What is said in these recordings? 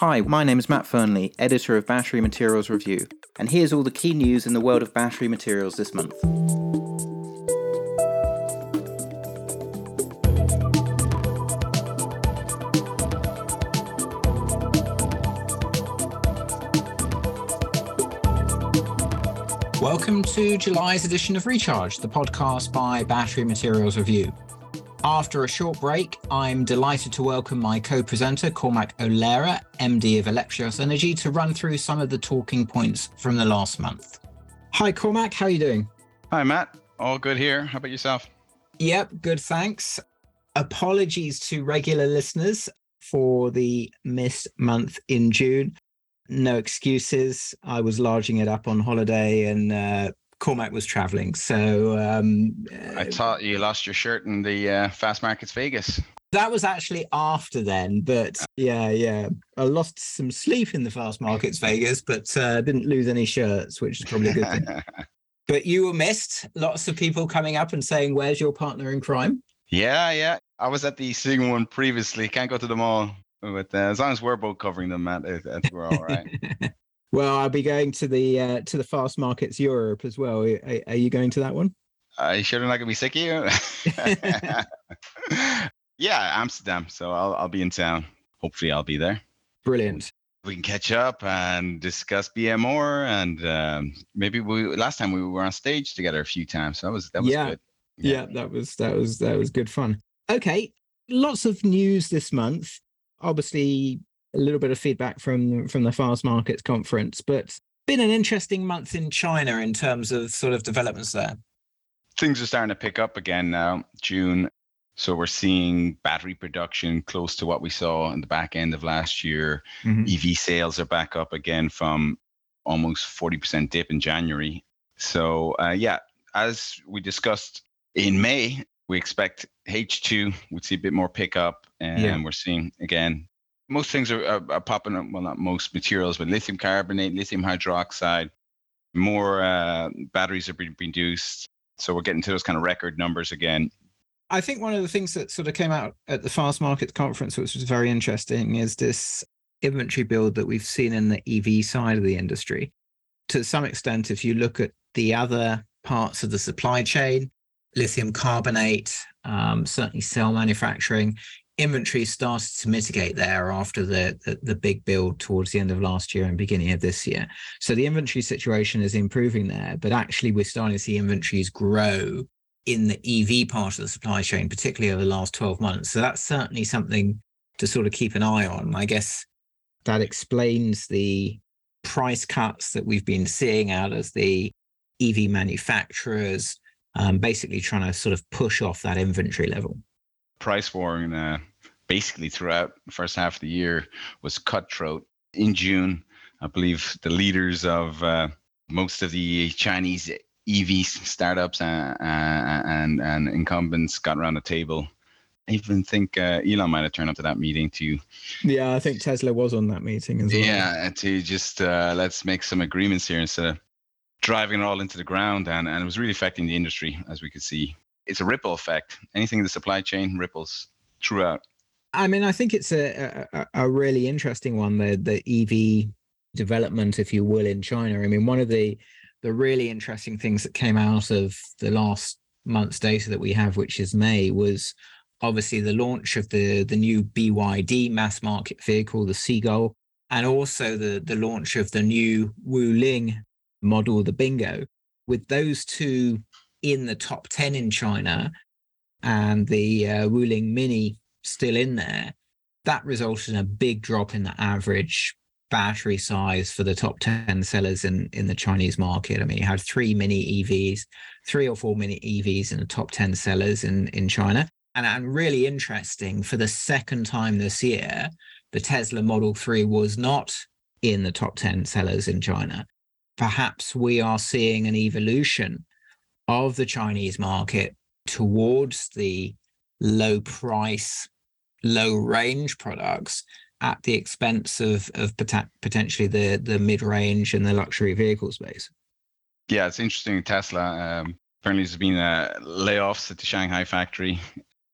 Hi, my name is Matt Fernley, editor of Battery Materials Review, and here's all the key news in the world of battery materials this month. Welcome to July's edition of Recharge, the podcast by Battery Materials Review. After a short break, I'm delighted to welcome my co-presenter, Cormac O'Laoire, MD of Electrios Energy, to run through some of the talking points from the last month. Hi, Cormac. How are you doing? Hi, Matt. All good here. How about yourself? Yep, good, thanks. Apologies to regular listeners for the missed month in June. No excuses. I was larging it up on holiday and Cormac was traveling, so... I thought you lost your shirt in the Fast Markets Vegas. That was actually after then, but yeah. I lost some sleep in the Fast Markets Vegas, but didn't lose any shirts, which is probably a good thing. But you were missed. Lots of people coming up and saying, where's your partner in crime? Yeah. I was at the Seagull one previously. Can't go to them all. But as long as we're both covering them, Matt, I think we're all right. Well, I'll be going to the Fast Markets Europe as well. Are you going to that one? Are you sure they're not going to be sick of you? Yeah, Amsterdam. So I'll be in town. Hopefully I'll be there. Brilliant. We can catch up and discuss BMR. And maybe last time we were on stage together a few times. So that was good. Yeah, that was good fun. Okay. Lots of news this month. Obviously, a little bit of feedback from the Fast Markets Conference, but been an interesting month in China in terms of sort of developments there. Things are starting to pick up again now, June. So we're seeing battery production close to what we saw in the back end of last year. Mm-hmm. EV sales are back up again from almost 40% dip in January. So as we discussed in May, we expect H2, we'd see a bit more pickup, and we're seeing again. Most things are popping up, well, not most materials, but lithium carbonate, lithium hydroxide, more batteries are being produced. So we're getting to those kind of record numbers again. I think one of the things that sort of came out at the Fast Markets Conference, which was very interesting, is this inventory build that we've seen in the EV side of the industry. To some extent, if you look at the other parts of the supply chain, lithium carbonate, certainly cell manufacturing, inventory started to mitigate there after the big build towards the end of last year and beginning of this year. So the inventory situation is improving there, but actually we're starting to see inventories grow in the EV part of the supply chain, particularly over the last 12 months. So that's certainly something to sort of keep an eye on. I guess that explains the price cuts that we've been seeing out as the EV manufacturers basically trying to sort of push off that inventory level. Price warring basically throughout the first half of the year was cutthroat. In June, I believe the leaders of most of the Chinese EV startups and incumbents got around the table. I even think Elon might have turned up to that meeting too. Yeah, I think Tesla was on that meeting as well. Yeah, to just let's make some agreements here instead of driving it all into the ground. And it was really affecting the industry, as we could see. It's a ripple effect. Anything in the supply chain ripples throughout. I mean, I think it's a really interesting one, the EV development, if you will, in China. I mean, one of the really interesting things that came out of the last month's data that we have, which is May, was obviously the launch of the new BYD mass market vehicle, the Seagull, and also the launch of the new Wuling model, the Bingo. With those two in the top 10 in China and the Wuling Mini still in there, that resulted in a big drop in the average battery size for the top 10 sellers in the Chinese market. I mean, you had three or four mini EVs in the top 10 sellers in China. And really interesting, for the second time this year, the Tesla Model 3 was not in the top 10 sellers in China. Perhaps we are seeing an evolution of the Chinese market towards the low price, low range products at the expense of potentially the mid-range and the luxury vehicle space. Yeah, it's interesting. Tesla, apparently there's been layoffs at the Shanghai factory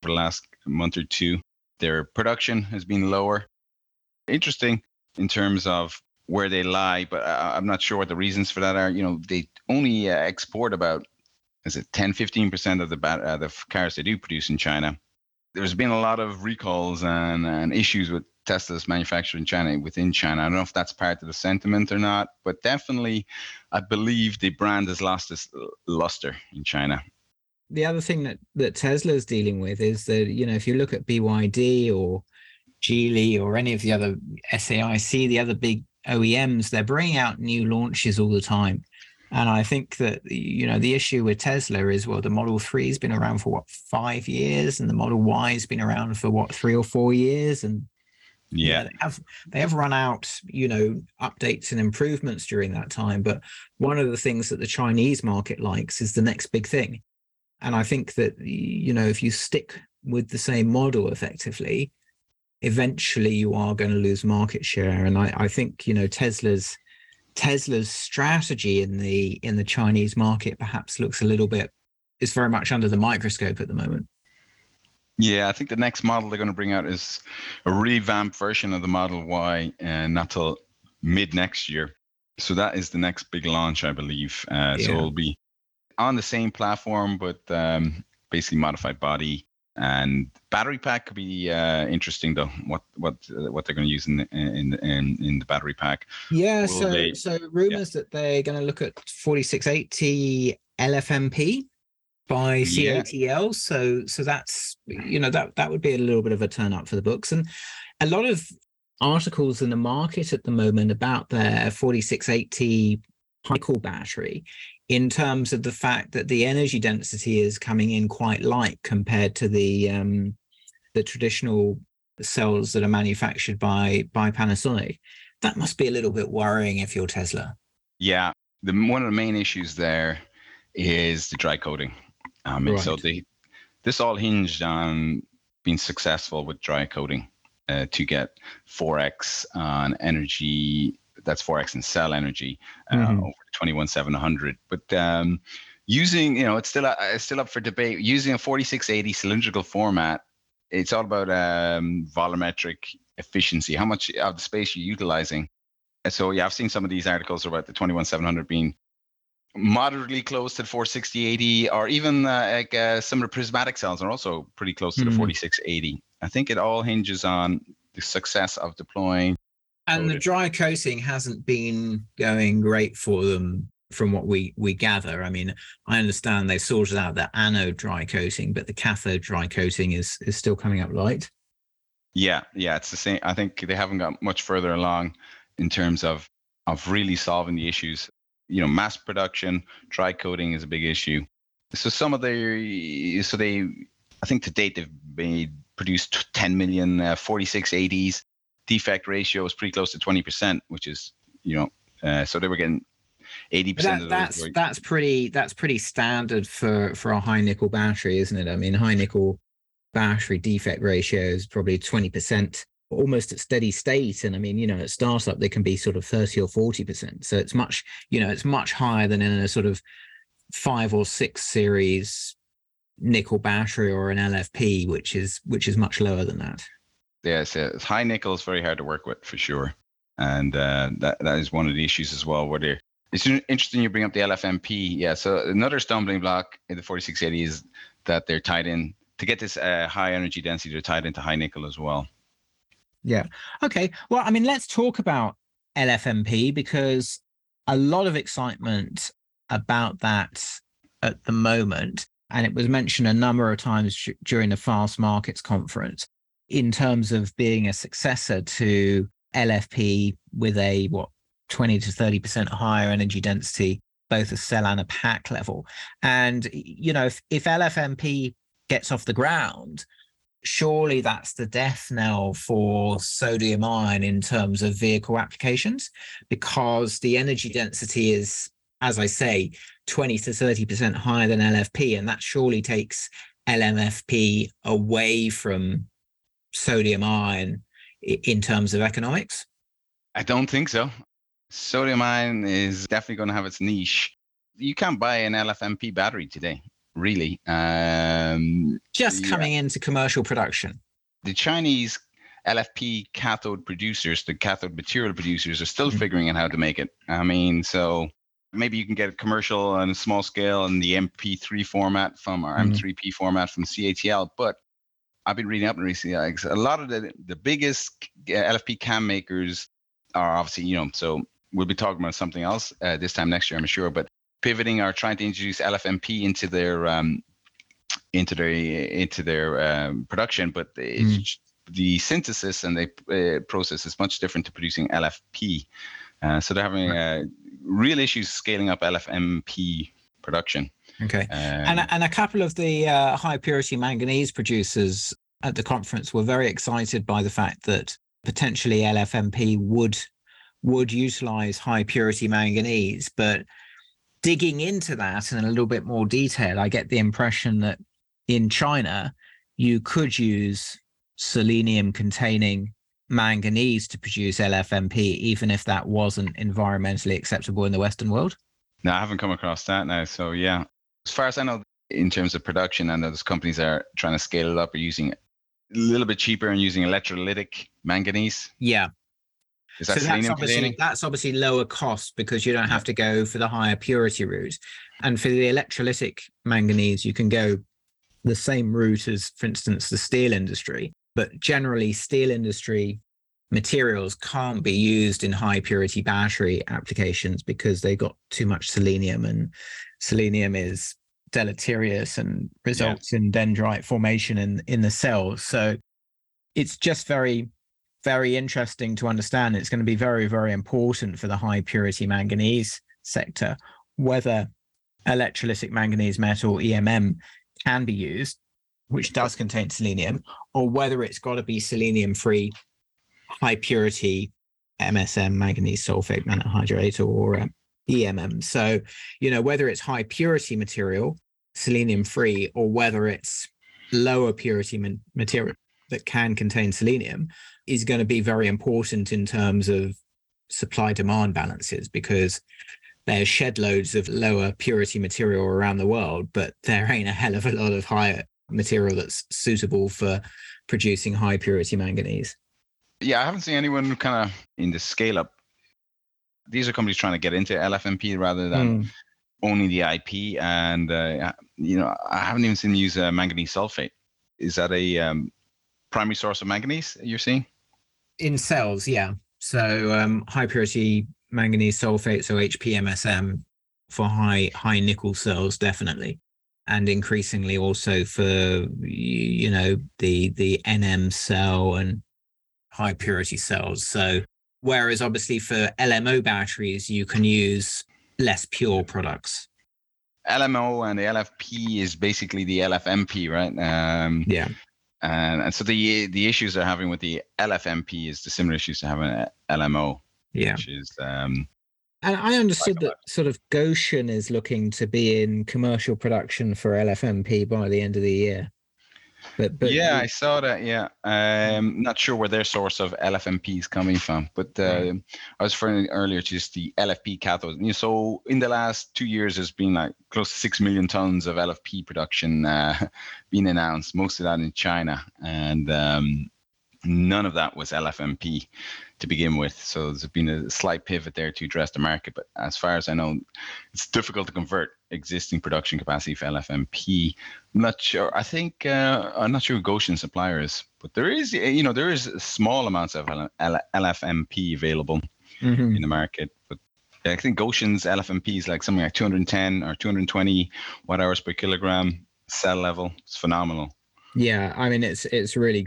for the last month or two. Their production has been lower. Interesting. in terms of where they lie, but I'm not sure what the reasons for that are. You know, they only export about, is it 10, 15% of the cars they do produce in China. There's been a lot of recalls and issues with Tesla's manufactured in China, within China. I don't know if that's part of the sentiment or not, but definitely I believe the brand has lost its luster in China. The other thing that Tesla is dealing with is that, you know, if you look at BYD or Geely or any of the other SAIC, the other big OEMs, they're bringing out new launches all the time. And I think that, you know, the issue with Tesla is, well, the Model 3 has been around for, 5 years, and the Model Y has been around for, 3 or 4 years. And yeah, they have run out, you know, updates and improvements during that time. But one of the things that the Chinese market likes is the next big thing. And I think that, you know, if you stick with the same model effectively, eventually you are going to lose market share. And I think, you know, Tesla's strategy in the Chinese market perhaps looks a little bit, is very much under the microscope at the moment. Yeah, I think the next model they're going to bring out is a revamped version of the Model Y, not till mid next year. So that is the next big launch, I believe. So it'll be on the same platform, but basically modified body. And battery pack could be interesting, though. What they're going to use in the battery pack? Yeah. So rumors that they're going to look at 4680 LFMP by CATL. Yeah. So that's, you know, that would be a little bit of a turn up for the books. And a lot of articles in the market at the moment about their 4680 high-core battery, in terms of the fact that the energy density is coming in quite light compared to the traditional cells that are manufactured by Panasonic. That must be a little bit worrying if you're Tesla. Yeah, one of the main issues there is the dry coating. Right. So this all hinged on being successful with dry coating to get 4x on energy. That's 4x in cell energy over 21700. But using, you know, it's still up for debate. Using a 4680 cylindrical format, it's all about volumetric efficiency, how much of the space you're utilizing. And so, yeah, I've seen some of these articles about the 21700 being moderately close to the 4680, or even some of the prismatic cells are also pretty close to the 4680. I think it all hinges on the success of deploying. And the dry coating hasn't been going great for them from what we gather. I mean, I understand they've sorted out the anode dry coating, but the cathode dry coating is still coming up light. Yeah, it's the same. I think they haven't got much further along in terms of really solving the issues. You know, mass production, dry coating is a big issue. So I think to date they've produced 10 million 4680s. Defect ratio was pretty close to 20%, which is, you know, so they were getting 80%. That's pretty standard for a high nickel battery, isn't it? I mean, high nickel battery defect ratio is probably 20%, almost at steady state. And I mean, you know, at startup they can be sort of 30 or 40%. So it's much, you know, it's much higher than in a sort of 5 or 6 series nickel battery or an LFP, which is much lower than that. Yeah, it's high nickel is very hard to work with, for sure. And that is one of the issues as well. It's interesting you bring up the LFMP. Yeah, so another stumbling block in the 4680 is that they're tied in, to get this high energy density, they're tied into high nickel as well. Yeah. Okay. Well, I mean, let's talk about LFMP, because a lot of excitement about that at the moment. And it was mentioned a number of times during the Fast Markets Conference, in terms of being a successor to LFP with a 20 to 30% higher energy density, both a cell and a pack level. And, you know, if LFMP gets off the ground, surely that's the death knell for sodium ion in terms of vehicle applications, because the energy density is, as I say, 20 to 30% higher than LFP, and that surely takes LMFP away from sodium ion in terms of economics? I don't think so. Sodium ion is definitely going to have its niche. You can't buy an LFMP battery today, really. Just coming into commercial production. The Chinese LFP cathode producers, the cathode material producers, are still figuring out how to make it. I mean, so maybe you can get a commercial on a small scale in the MP3 format from our M3P format from CATL. But I've been reading up recently, like, a lot of the biggest LFP cam makers are obviously, you know, so we'll be talking about something else this time next year, I'm sure, but pivoting or trying to introduce LFMP into their production, but the synthesis and the process is much different to producing LFP. So they're having real issues scaling up LFMP production. Okay. And a couple of the high purity manganese producers at the conference were very excited by the fact that potentially LFMP would utilize high purity manganese. But digging into that in a little bit more detail, I get the impression that in China, you could use selenium-containing manganese to produce LFMP, even if that wasn't environmentally acceptable in the Western world? No, I haven't come across that now. So yeah, as far as I know, in terms of production, I know those companies are trying to scale it up or using it a little bit cheaper and using electrolytic manganese. Yeah. Is that that's obviously lower cost because you don't have to go for the higher purity route. And for the electrolytic manganese, you can go the same route as, for instance, the steel industry. But generally, steel industry materials can't be used in high purity battery applications because they got too much selenium, and selenium is deleterious and results in dendrite formation in the cells. So it's just very, very interesting to understand. It's going to be very, very important for the high purity manganese sector, whether electrolytic manganese metal, EMM, can be used, which does contain selenium, or whether it's got to be selenium-free, high-purity MSM, manganese sulfate monohydrate, or EMM. So, you know, whether it's high-purity material, selenium-free, or whether it's lower-purity material that can contain selenium is going to be very important in terms of supply-demand balances, because there's shed loads of lower-purity material around the world, but there ain't a hell of a lot of higher material that's suitable for producing high purity manganese. Yeah, I haven't seen anyone kind of in the scale up. These are companies trying to get into LFMP rather than owning the IP. And, you know, I haven't even seen them use manganese sulfate. Is that a primary source of manganese you're seeing? In cells, yeah. So high purity manganese sulfate, so HPMSM for high nickel cells, definitely. And increasingly also for, you know, the NM cell and high purity cells. So whereas obviously for LMO batteries, you can use less pure products. LMO and the LFP is basically the LFMP, right? Yeah. And so the issues they're having with the LFMP is the similar issues to having an LMO. Yeah. Which is, and I understood that sort of Gotion is looking to be in commercial production for LFMP by the end of the year. But yeah, I saw that. Yeah, not sure where their source of LFMP is coming from, but I was referring earlier to just the LFP cathode. You know, so in the last 2 years, there's been like close to 6 million tons of LFP production being announced. Most of that in China, and none of that was LFMP to begin with. So there's been a slight pivot there to address the market. But as far as I know, it's difficult to convert existing production capacity for LFMP. I'm not sure. I think, I'm not sure who Goshen's supplier is, but there is, you know, there is small amounts of LFMP available in the market. But I think Goshen's LFMP is like something like 210 or 220 watt hours per kilogram cell level. It's phenomenal. Yeah, I mean, it's really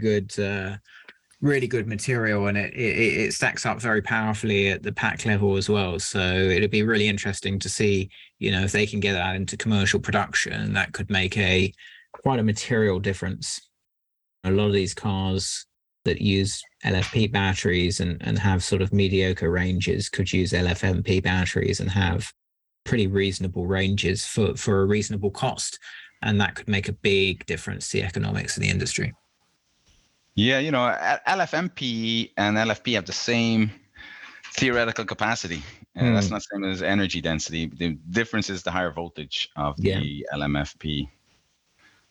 good material, and it stacks up very powerfully at the pack level as well. So it'd be really interesting to see, you know, if they can get that into commercial production. That could make quite a material difference. A lot of these cars that use LFP batteries and have sort of mediocre ranges could use LFMP batteries and have pretty reasonable ranges for a reasonable cost. And that could make a big difference to the economics of the industry. Yeah, you know, LFMP and LFP have the same theoretical capacity. And that's not the same as energy density. The difference is the higher voltage of the LMFP.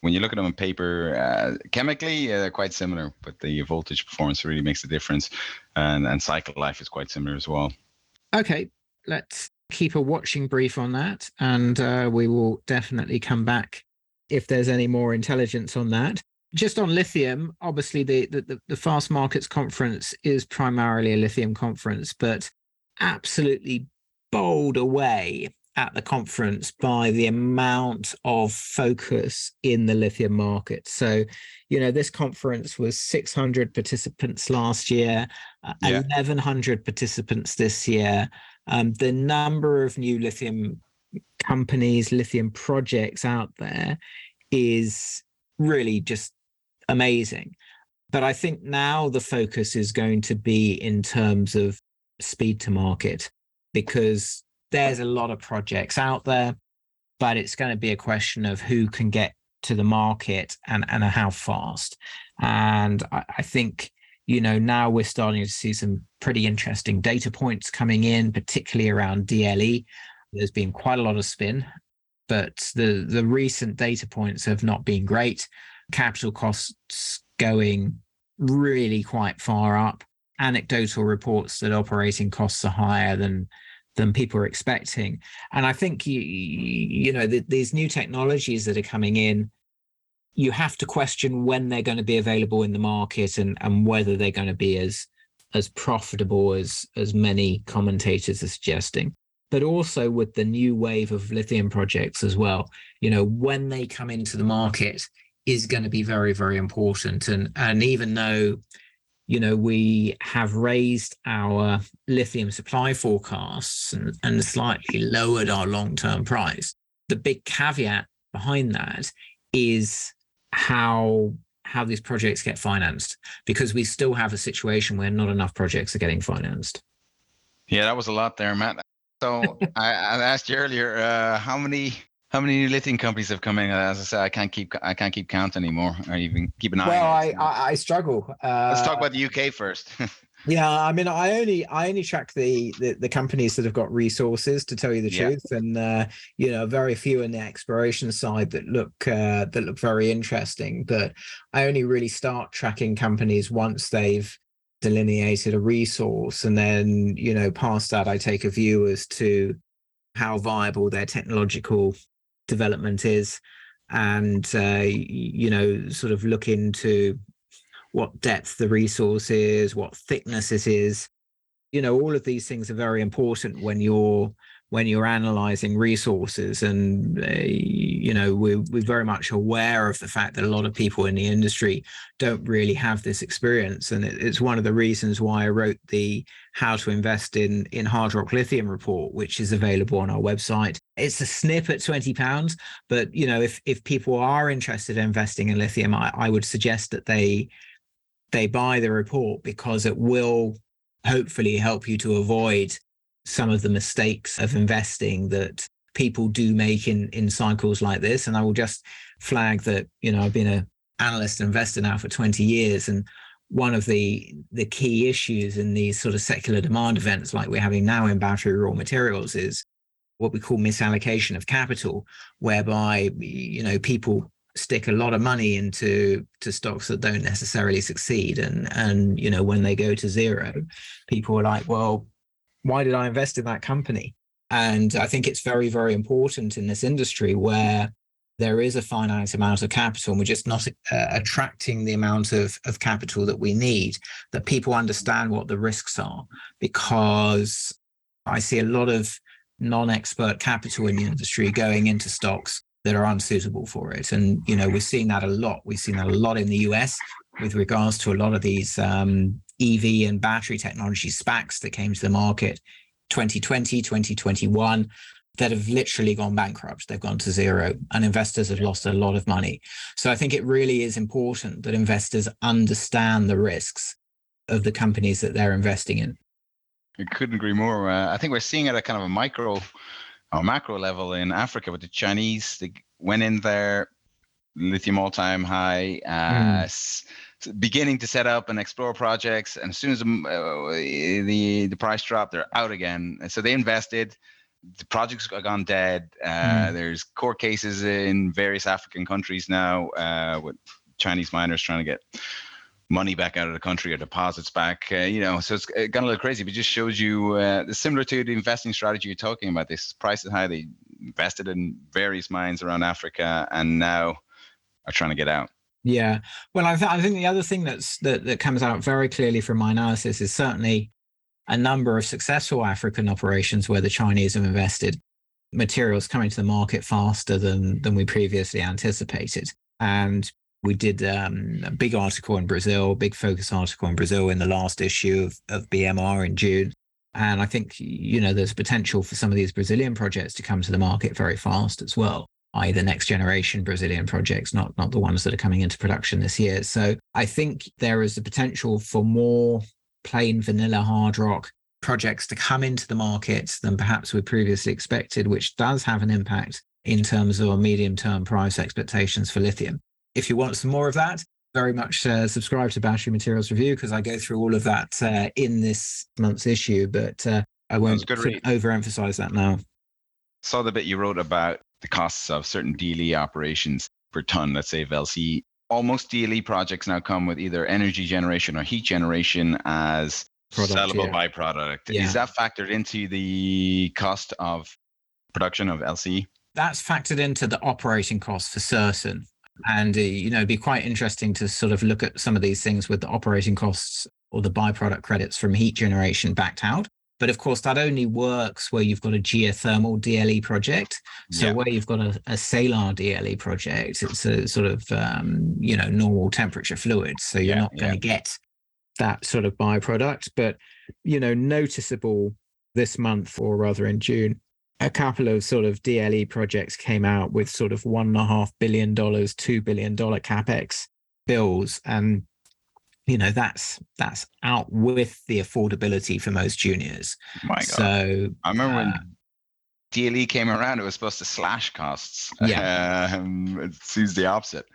when you look at them on paper, chemically, they're quite similar, but the voltage performance really makes a difference. And cycle life is quite similar as well. Okay, let's keep a watching brief on that. And we will definitely come back if there's any more intelligence on that. Just on lithium, obviously, the Fast Markets Conference is primarily a lithium conference, but absolutely bowled away at the conference by the amount of focus in the lithium market. So, you know, this conference was 600 participants last year, 1,100 participants this year. The number of new lithium companies, lithium projects out there is really just amazing. But I think now the focus is going to be in terms of speed to market, because there's a lot of projects out there, but it's going to be a question of who can get to the market and how fast. And I think, you know, now we're starting to see some pretty interesting data points coming in, particularly around DLE. There's been quite a lot of spin, but the recent data points have not been great. Capital costs going really quite far up. Anecdotal reports that operating costs are higher than people are expecting. And I think, you know, these new technologies that are coming in, you have to question when they're going to be available in the market and whether they're going to be as profitable as many commentators are suggesting. But also with the new wave of lithium projects as well, you know, when they come into the market is going to be very, very important. And even though, you know, we have raised our lithium supply forecasts and slightly lowered our long-term price, the big caveat behind that is how these projects get financed, because we still have a situation where not enough projects are getting financed. Yeah, that was a lot there, Matt. So I asked you earlier, how many new lithium companies have come in? As I said, I can't keep count anymore, or even keep an eye. Well, I struggle. Let's talk about the UK first. Yeah, I mean, I only track the companies that have got resources, to tell you the truth, and you know, very few in the exploration side that look very interesting. But I only really start tracking companies once they've delineated a resource, and then, you know, past that, I take a view as to how viable their technological development is, and you know, sort of look into what depth the resource is, what thickness it is. You know, all of these things are very important when you're analyzing resources. And you know, we're very much aware of the fact that a lot of people in the industry don't really have this experience, and it's one of the reasons why I wrote the How to Invest in Hard Rock Lithium report, which is available on our website. It's a snip at £20, but you know, if people are interested in investing in lithium, I would suggest that they buy the report, because it will hopefully help you to avoid some of the mistakes of investing that people do make in cycles like this. And I will just flag that, you know, I've been an analyst and investor now for 20 years. And one of the key issues in these sort of secular demand events like we're having now in battery raw materials is what we call misallocation of capital, whereby, you know, people stick a lot of money into stocks that don't necessarily succeed. And, you know, when they go to zero, people are like, well, why did I invest in that company? And I think it's very, very important in this industry where there is a finite amount of capital, and we're just not attracting the amount of capital that we need, that people understand what the risks are. Because I see a lot of non-expert capital in the industry going into stocks that are unsuitable for it. And, you know, we're seeing that a lot. We've seen that a lot in the US with regards to a lot of these EV and battery technology SPACs that came to the market 2020, 2021, that have literally gone bankrupt. They've gone to zero, and investors have lost a lot of money. So I think it really is important that investors understand the risks of the companies that they're investing in. I couldn't agree more. I think we're seeing it at a kind of a micro or macro level in Africa with the Chinese. They went in there, lithium all-time high, beginning to set up and explore projects, and as soon as the price dropped, they're out again. And so they invested, the projects are gone dead. There's court cases in various African countries now with Chinese miners trying to get money back out of the country or deposits back, so it's gone a little crazy, but it just shows you, similar to the investing strategy you're talking about, this price is high, they invested in various mines around Africa and now are trying to get out. Yeah. Well, I think the other thing that comes out very clearly from my analysis is certainly a number of successful African operations where the Chinese have invested, materials coming to the market faster than we previously anticipated. And we did a big article in Brazil, big focus article in Brazil in the last issue of BMR in June. And I think, there's potential for some of these Brazilian projects to come to the market very fast as well, i.e. the next generation Brazilian projects, not the ones that are coming into production this year. So I think there is the potential for more plain vanilla hard rock projects to come into the market than perhaps we previously expected, which does have an impact in terms of our medium-term price expectations for lithium. If you want some more of that, very much subscribe to Battery Materials Review, because I go through all of that in this month's issue, but I won't overemphasize that now. Saw the bit you wrote about the costs of certain DLE operations per ton, let's say of LCE. Almost DLE projects now come with either energy generation or heat generation as sellable byproduct. Yeah. Is that factored into the cost of production of LCE? That's factored into the operating cost for certain. And, it'd be quite interesting to sort of look at some of these things with the operating costs or the byproduct credits from heat generation backed out. But of course, that only works where you've got a geothermal DLE project. So where you've got a Salar DLE project, it's a sort of, normal temperature fluid. So you're not going to get that sort of byproduct. But, noticeable this month, or rather in June, a couple of sort of DLE projects came out with sort of $1.5 billion, $2 billion capex bills. And, that's out with the affordability for most juniors. My God. So I remember when DLE came around, it was supposed to slash costs. Yeah. It seems the opposite.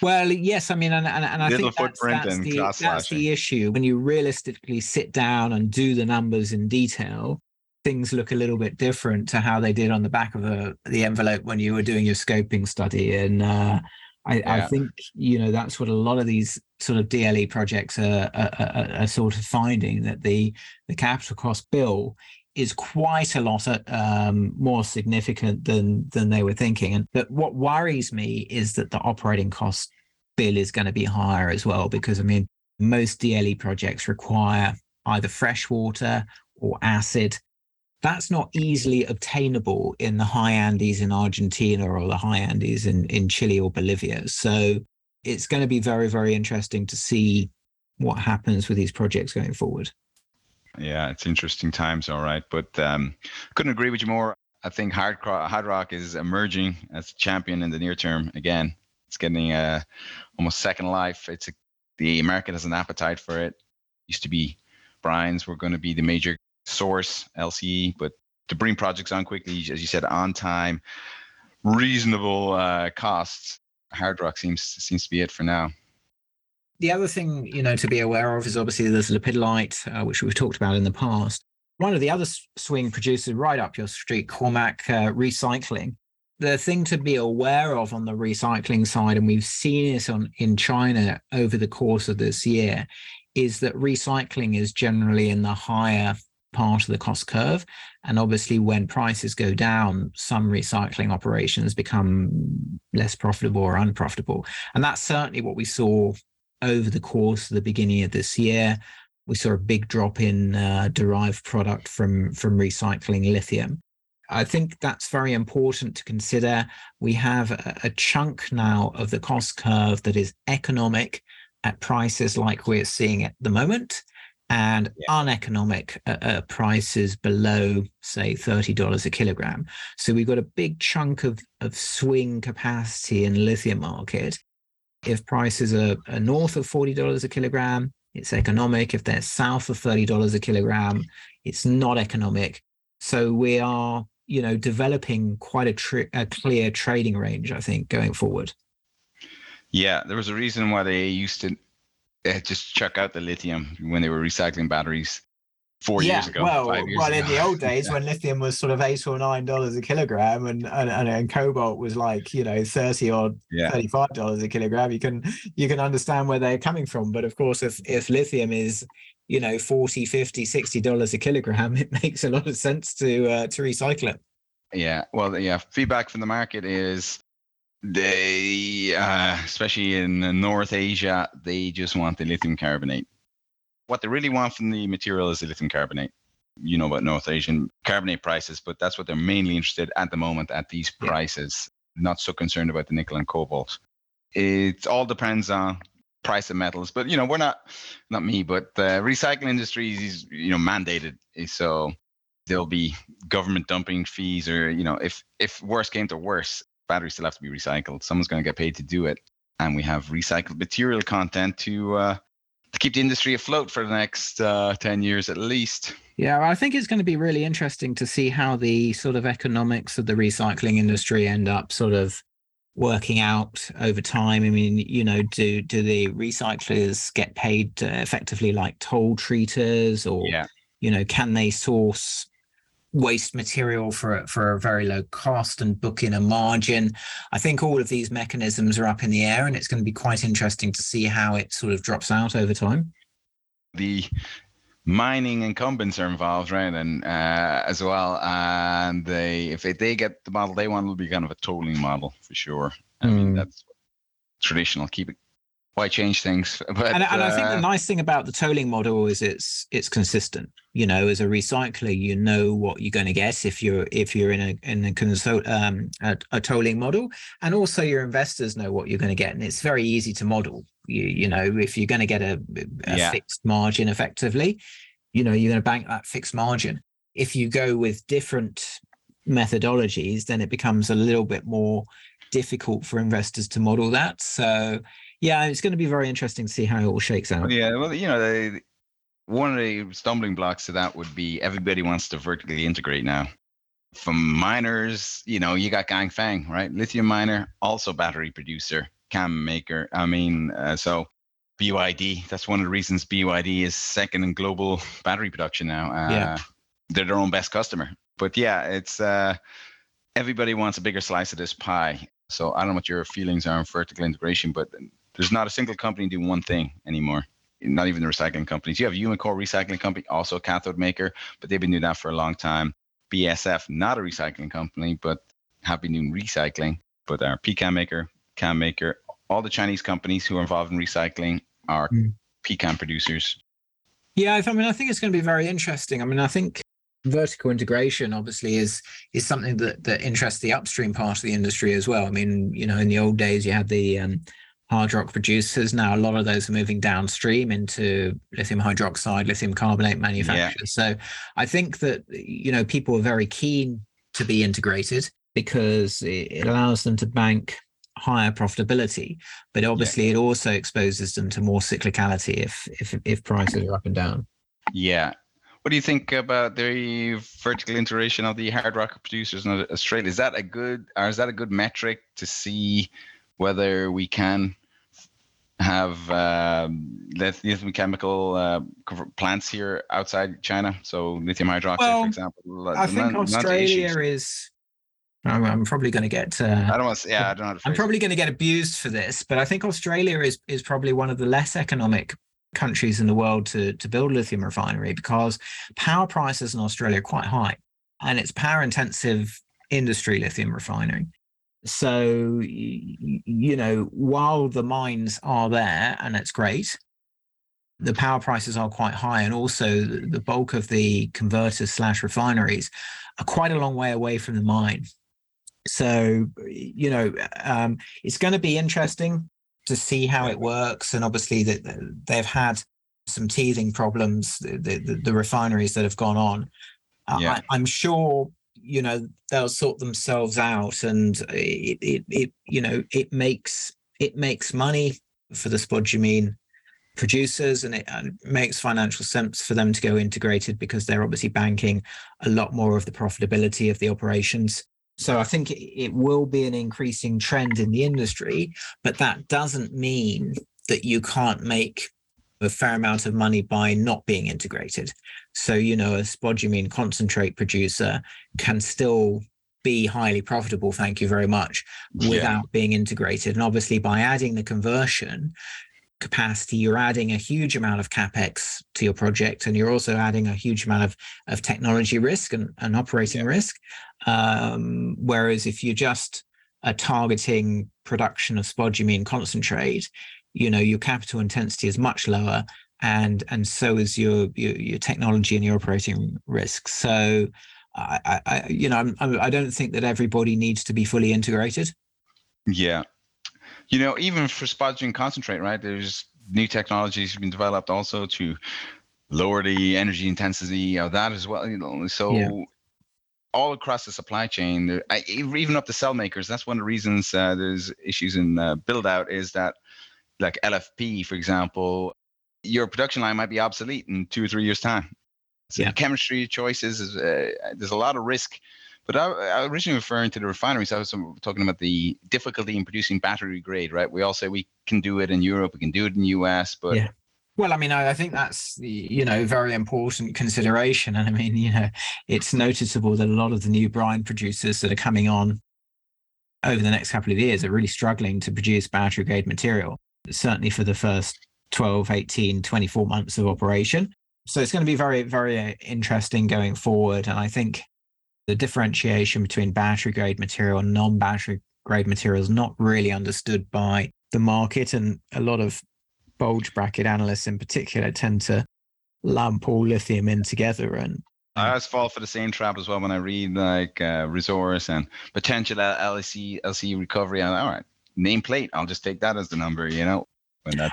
Well, yes. I mean, and I think that's the issue. When you realistically sit down and do the numbers in detail, things look a little bit different to how they did on the back of the envelope when you were doing your scoping study. And I think, that's what a lot of these sort of DLE projects are sort of finding, that the capital cost bill is quite a lot more significant than they were thinking. And but what worries me is that the operating cost bill is going to be higher as well, because, I mean, most DLE projects require either fresh water or acid. That's not easily obtainable in the high Andes in Argentina or the high Andes in Chile or Bolivia. So it's going to be very, very interesting to see what happens with these projects going forward. Yeah, it's interesting times, all right. But couldn't agree with you more. I think hard rock is emerging as a champion in the near term. Again, it's getting almost second life. The market has an appetite for it. Used to be brines were going to be the major source LCE, but to bring projects on quickly, as you said, on time, reasonable costs, hard rock seems to be it for now. The other thing to be aware of is obviously there's lepidolite, which we've talked about in the past. One of the other swing producers right up your street, Cormac, recycling. The thing to be aware of on the recycling side, and we've seen it in China over the course of this year, is that recycling is generally in the higher part of the cost curve, and obviously when prices go down, some recycling operations become less profitable or unprofitable, and that's certainly what we saw over the course of the beginning of this year. We saw a big drop in derived product from recycling lithium. I think that's very important to consider. We have a chunk now of the cost curve that is economic at prices like we're seeing at the moment, and uneconomic prices below, say, $30 a kilogram. So we've got a big chunk of swing capacity in the lithium market. If prices are north of $40 a kilogram, it's economic. If they're south of $30 a kilogram, it's not economic. So we are, developing quite a clear trading range, I think, going forward. Yeah, there was a reason why they used to just chuck out the lithium when they were recycling batteries. 4 years ago. Well, in the old days when lithium was sort of $8 or $9 a kilogram, and cobalt was like, you know, $30 or $35 a kilogram, you can understand where they're coming from. But of course, if lithium is, you know, $40, $50, $60 a kilogram, it makes a lot of sense to recycle it. Yeah. Well, yeah. Feedback from the market is they, especially in North Asia, they just want the lithium carbonate. What they really want from the material is the lithium carbonate. You know about North Asian carbonate prices, but that's what they're mainly interested at the moment at these prices. Yeah. Not so concerned about the nickel and cobalt. It all depends on price of metals, but you know, we're not me, but the recycling industry is, you know, mandated. So there'll be government dumping fees, or, you know, if worse came to worse, batteries still have to be recycled. Someone's going to get paid to do it. And we have recycled material content to keep the industry afloat for the next 10 years at least. Yeah, I think it's going to be really interesting to see how the sort of economics of the recycling industry end up sort of working out over time. I mean, you know, do the recyclers get paid effectively like toll treaters, or, you know, can they source waste material for a very low cost and book in a margin? I think all of these mechanisms are up in the air, and it's going to be quite interesting to see how it sort of drops out over time. The mining incumbents are involved, right? And as well, and if they get the model they want, it'll be kind of a tolling model for sure. I mean, that's traditional. Keep it. Why change things? But, and I think the nice thing about the tolling model is it's consistent. You know, as a recycler, you know what you're going to get if you're in a tolling model, and also your investors know what you're going to get, and it's very easy to model. You know, if you're going to get a fixed margin, effectively, you know, you're going to bank that fixed margin. If you go with different methodologies, then it becomes a little bit more difficult for investors to model that. So. Yeah, it's going to be very interesting to see how it all shakes out. Yeah, well, you know, one of the stumbling blocks to that would be everybody wants to vertically integrate now. From miners, you know, you got Ganfeng, right? Lithium miner, also battery producer, CAM maker. I mean, so BYD, that's one of the reasons BYD is second in global battery production now. They're their own best customer. But yeah, it's everybody wants a bigger slice of this pie. So I don't know what your feelings are on vertical integration, but there's not a single company doing one thing anymore, not even the recycling companies. You have Umicore Recycling Company, also a cathode maker, but they've been doing that for a long time. BSF, not a recycling company, but have been doing recycling. But our PCAM maker, CAM maker, all the Chinese companies who are involved in recycling are PCAM producers. Yeah, I mean, I think it's going to be very interesting. I mean, I think vertical integration obviously is something that interests the upstream part of the industry as well. I mean, you know, in the old days you had the hard rock producers. Now a lot of those are moving downstream into lithium hydroxide, lithium carbonate manufacturers. Yeah. So I think that, you know, people are very keen to be integrated because it allows them to bank higher profitability, but obviously it also exposes them to more cyclicality if prices are up and down. Yeah. What do you think about the vertical integration of the hard rock producers in Australia? Is that a good metric to see whether we can have lithium chemical plants here outside China? So lithium hydroxide, for example. I think Australia is. I'm probably going to get. I don't want to. Yeah, I don't know. How to phrase I'm probably going to get abused for this, but I think Australia is probably one of the less economic countries in the world to build a lithium refinery, because power prices in Australia are quite high, and it's power intensive industry, lithium refinery. So, you know, while the mines are there and it's great, the power prices are quite high, and also the bulk of the converters / refineries are quite a long way away from the mine. So, you know, it's going to be interesting to see how it works. And obviously they've had some teething problems, the refineries that have gone on. I'm sure, you know, they'll sort themselves out, and it you know, it makes money for the spodumene producers, and it makes financial sense for them to go integrated, because they're obviously banking a lot more of the profitability of the operations. So I think it will be an increasing trend in the industry, but that doesn't mean that you can't make a fair amount of money by not being integrated. So, you know, a spodumene concentrate producer can still be highly profitable, thank you very much, without being integrated. And obviously by adding the conversion capacity, you're adding a huge amount of capex to your project, and you're also adding a huge amount of technology risk and operating risk. Whereas if you're just targeting production of spodumene concentrate, you know, your capital intensity is much lower, and so is your technology and your operating risk. So, I don't think that everybody needs to be fully integrated. Yeah. You know, even for spodumene concentrate, right, there's new technologies being developed also to lower the energy intensity of that as well. You know, so all across the supply chain, even up to cell makers, that's one of the reasons there's issues in build out is that, like LFP, for example, your production line might be obsolete in 2 or 3 years' time. So the chemistry choices, there's a lot of risk. But I originally referring to the refineries. I was talking about the difficulty in producing battery grade, right? We all say we can do it in Europe, we can do it in the US, but... Yeah. Well, I mean, I think that's, you know, very important consideration. And I mean, you know, it's noticeable that a lot of the new brine producers that are coming on over the next couple of years are really struggling to produce battery grade material, certainly for the first 12, 18, 24 months of operation. So it's going to be very, very interesting going forward. And I think the differentiation between battery grade material and non-battery grade material is not really understood by the market. And a lot of bulge bracket analysts in particular tend to lump all lithium in together. And I always fall for the same trap as well when I read like resource and potential LCE recovery. And all right, nameplate, I'll just take that as the number, you know.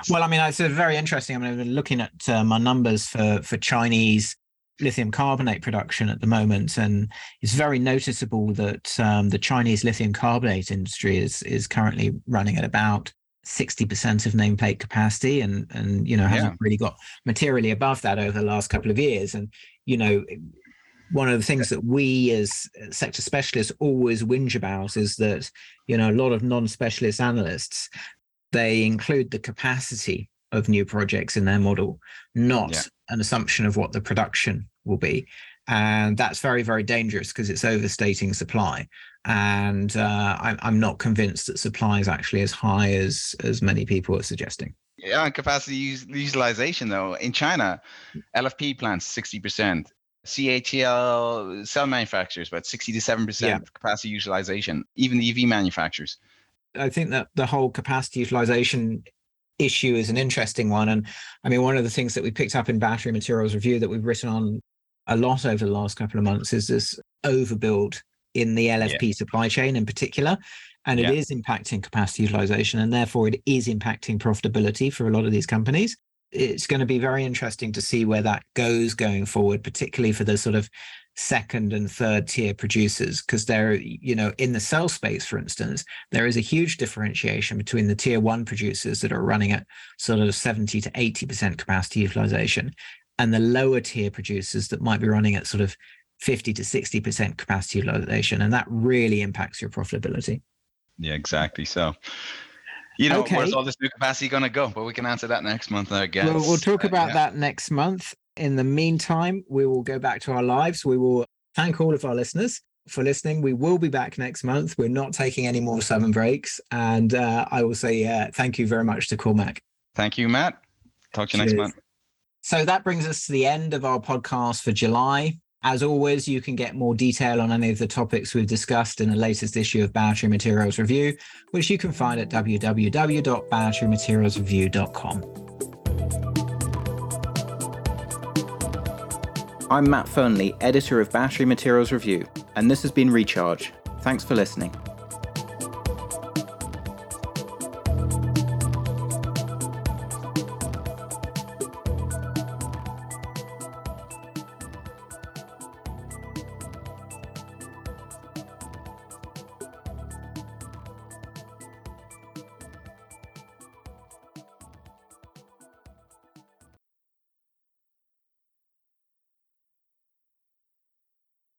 Well, I mean, it's very interesting. I mean, I've been looking at my numbers for Chinese lithium carbonate production at the moment, and it's very noticeable that the Chinese lithium carbonate industry is currently running at about 60% of nameplate capacity, and you know hasn't really got materially above that over the last couple of years. And you know, one of the things that we as sector specialists always whinge about is that, you know, a lot of non-specialist analysts, they include the capacity of new projects in their model, not an assumption of what the production will be. And that's very, very dangerous because it's overstating supply. And I'm not convinced that supply is actually as high as many people are suggesting. Yeah, and capacity utilization, though. In China, LFP plants, 60%. CATL cell manufacturers, about 60 to 70% capacity utilization, even the EV manufacturers. I think that the whole capacity utilization issue is an interesting one. And I mean, one of the things that we picked up in Battery Materials Review that we've written on a lot over the last couple of months is this overbuild in the LFP supply chain in particular. And it is impacting capacity utilization, and therefore it is impacting profitability for a lot of these companies. It's going to be very interesting to see where that goes going forward, particularly for the sort of second and third tier producers, because they're, you know, in the cell space, for instance, there is a huge differentiation between the tier one producers that are running at sort of 70 to 80% capacity utilization and the lower tier producers that might be running at sort of 50 to 60% capacity utilization. And that really impacts your profitability. Yeah, exactly. So, you know, where's all this new capacity going to go? But we can answer that next month, I guess. Well, we'll talk about that next month. In the meantime, we will go back to our lives. We will thank all of our listeners for listening. We will be back next month. We're not taking any more summer breaks. And I will say thank you very much to Cormac. Thank you, Matt. Talk to you next month. So that brings us to the end of our podcast for July. As always, you can get more detail on any of the topics we've discussed in the latest issue of Battery Materials Review, which you can find at www.batterymaterialsreview.com. I'm Matt Fernley, editor of Battery Materials Review, and this has been Recharge. Thanks for listening.